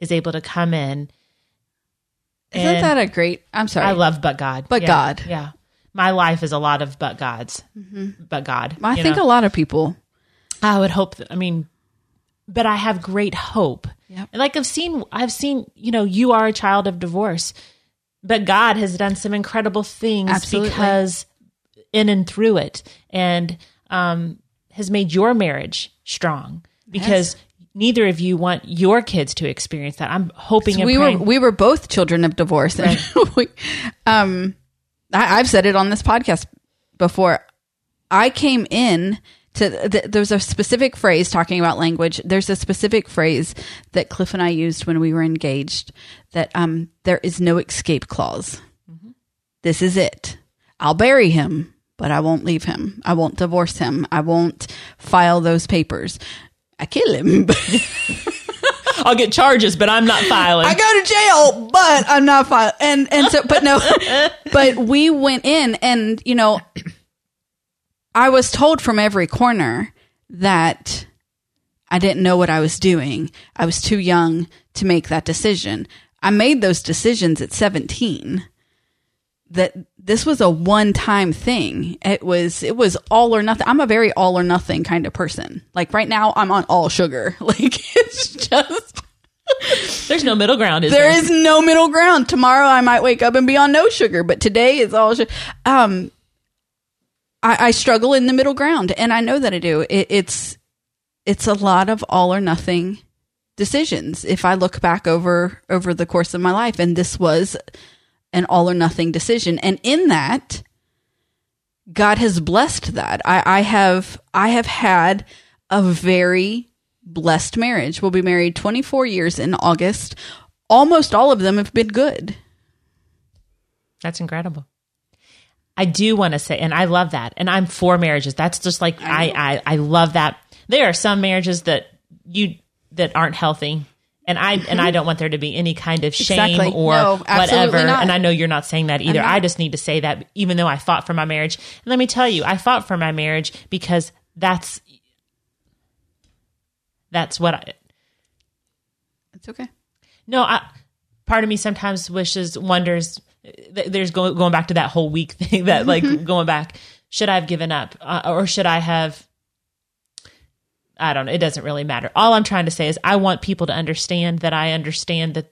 is able to come in. Isn't that a great, I'm sorry. I love but God. But yeah, God. Yeah. My life is a lot of but gods, mm-hmm. but God. Well, I think a lot of people. I would hope that, but I have great hope. Yep. And like I've seen, you are a child of divorce, but God has done some incredible things Absolutely. Because in and through it and has made your marriage strong. Because neither of you want your kids to experience that. I'm hoping and praying. We were both children of divorce. Right. And I've said it on this podcast before. I came in to there's a specific phrase talking about language. There's a specific phrase that Cliff and I used when we were engaged that there is no escape clause. Mm-hmm. This is it. I'll bury him, but I won't leave him. I won't divorce him. I won't file those papers. I kill him. I'll get charges, but I'm not filing. I go to jail, but I'm not filing. But we went in and, I was told from every corner that I didn't know what I was doing. I was too young to make that decision. I made those decisions at 17. That this was a one-time thing. It was all or nothing. I'm a very all or nothing kind of person. Like right now, I'm on all sugar. Like it's just there's no middle ground. There is no middle ground. Tomorrow I might wake up and be on no sugar, but today it's all sugar. I struggle in the middle ground, and I know that I do. It's a lot of all or nothing decisions. If I look back over the course of my life, and this was an all or nothing decision. And in that, God has blessed that. I have had a very blessed marriage. We'll be married 24 years in August. Almost all of them have been good. That's incredible. I do want to say, and I love that. And I'm for marriages. That's just like, I love that. There are some marriages that aren't healthy. And I don't want there to be any kind of shame or whatever. Not. And I know you're not saying that either. I just need to say that even though I fought for my marriage. And let me tell you, I fought for my marriage because that's what I... It's okay. No, part of me sometimes wonders, there's going back to that whole week thing, that mm-hmm. like going back, should I have given up or should I have... I don't know. It doesn't really matter. All I'm trying to say is I want people to understand that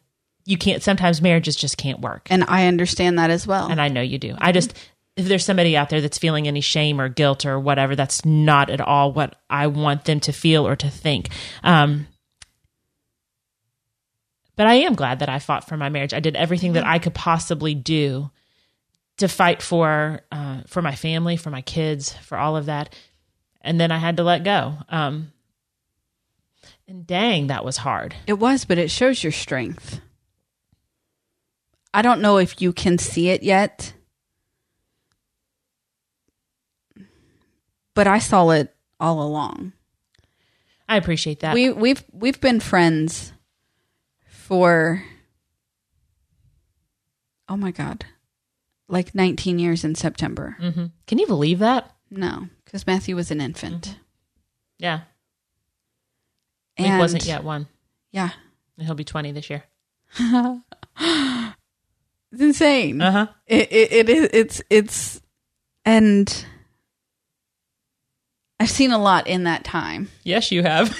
you can't, sometimes marriages just can't work. And I understand that as well. And I know you do. I just, if there's somebody out there that's feeling any shame or guilt or whatever, that's not at all what I want them to feel or to think. But I am glad that I fought for my marriage. I did everything that I could possibly do to fight for my family, for my kids, for all of that. And then I had to let go. And dang, that was hard. It was, but it shows your strength. I don't know if you can see it yet, but I saw it all along. I appreciate that. We've been friends for, oh my God, like 19 years in September. Mm-hmm. Can you believe that? No, because Matthew was an infant. Mm-hmm. Yeah. And he wasn't yet one. Yeah. And he'll be 20 this year. It's insane. Uh-huh. It's, and I've seen a lot in that time. Yes, you have.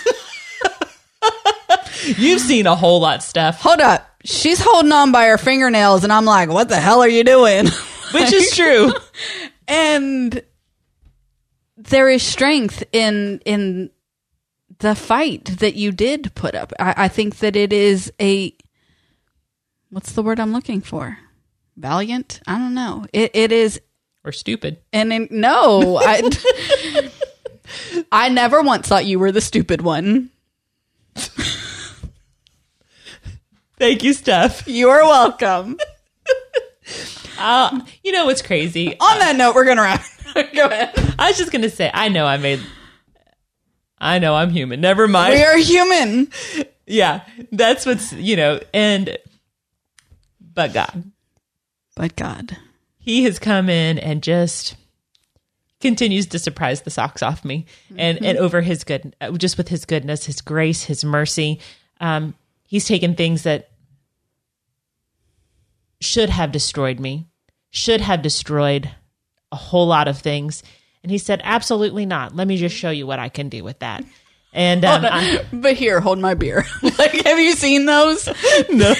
You've seen a whole lot of stuff. Hold up. She's holding on by her fingernails and I'm like, what the hell are you doing? Which is true. And there is strength in the fight that you did put up. I think that it is a, what's the word I'm looking for? Valiant? I don't know. It is. Or stupid. No. I never once thought you were the stupid one. Thank you, Steph. You are welcome. You know what's crazy? On that note, we're going to wrap. Go ahead. I was just going to say, I know I'm human. Never mind. We are human. Yeah. That's what's, but God. But God. He has come in and just continues to surprise the socks off me. And, mm-hmm. and over his good, just with his goodness, his grace, his mercy. He's taken things that should have destroyed me, should have destroyed a whole lot of things. And he said, absolutely not. Let me just show you what I can do with that. And but here, hold my beer. Like, have you seen those? No.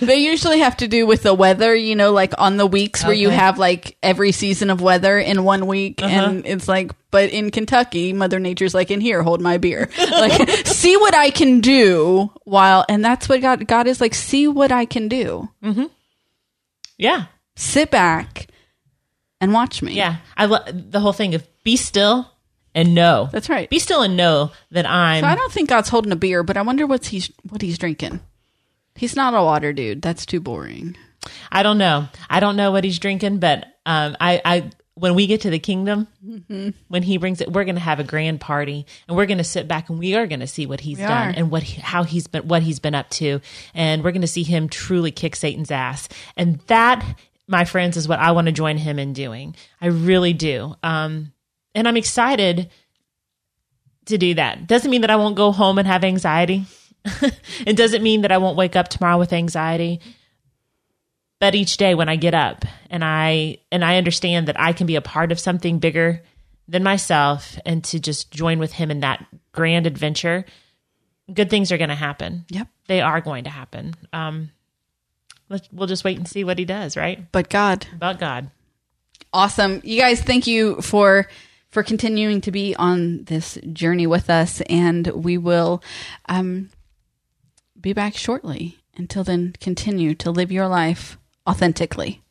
They usually have to do with the weather, like on the weeks where you have like every season of weather in one week. Uh-huh. And it's like, but in Kentucky, Mother Nature's like, in here, hold my beer. Like, see what I can do and that's what God is like, see what I can do. Mm-hmm. Yeah. Sit back and watch me. Yeah. The whole thing of be still and know. That's right. Be still and know that I'm. So I don't think God's holding a beer, but I wonder what he's drinking. He's not a water dude. That's too boring. I don't know. I don't know what he's drinking, but when we get to the kingdom, mm-hmm. when he brings it, we're going to have a grand party and we're going to sit back and we are going to see what he's done and what he's been up to. And we're going to see him truly kick Satan's ass. And that, my friends, is what I want to join him in doing. I really do. And I'm excited to do that. Doesn't mean that I won't go home and have anxiety. It doesn't mean that I won't wake up tomorrow with anxiety. But each day when I get up and I understand that I can be a part of something bigger than myself and to just join with him in that grand adventure, good things are going to happen. Yep. They are going to happen. We'll just wait and see what he does, right? But God. Awesome. You guys, thank you for continuing to be on this journey with us. And we will be back shortly. Until then, continue to live your life authentically.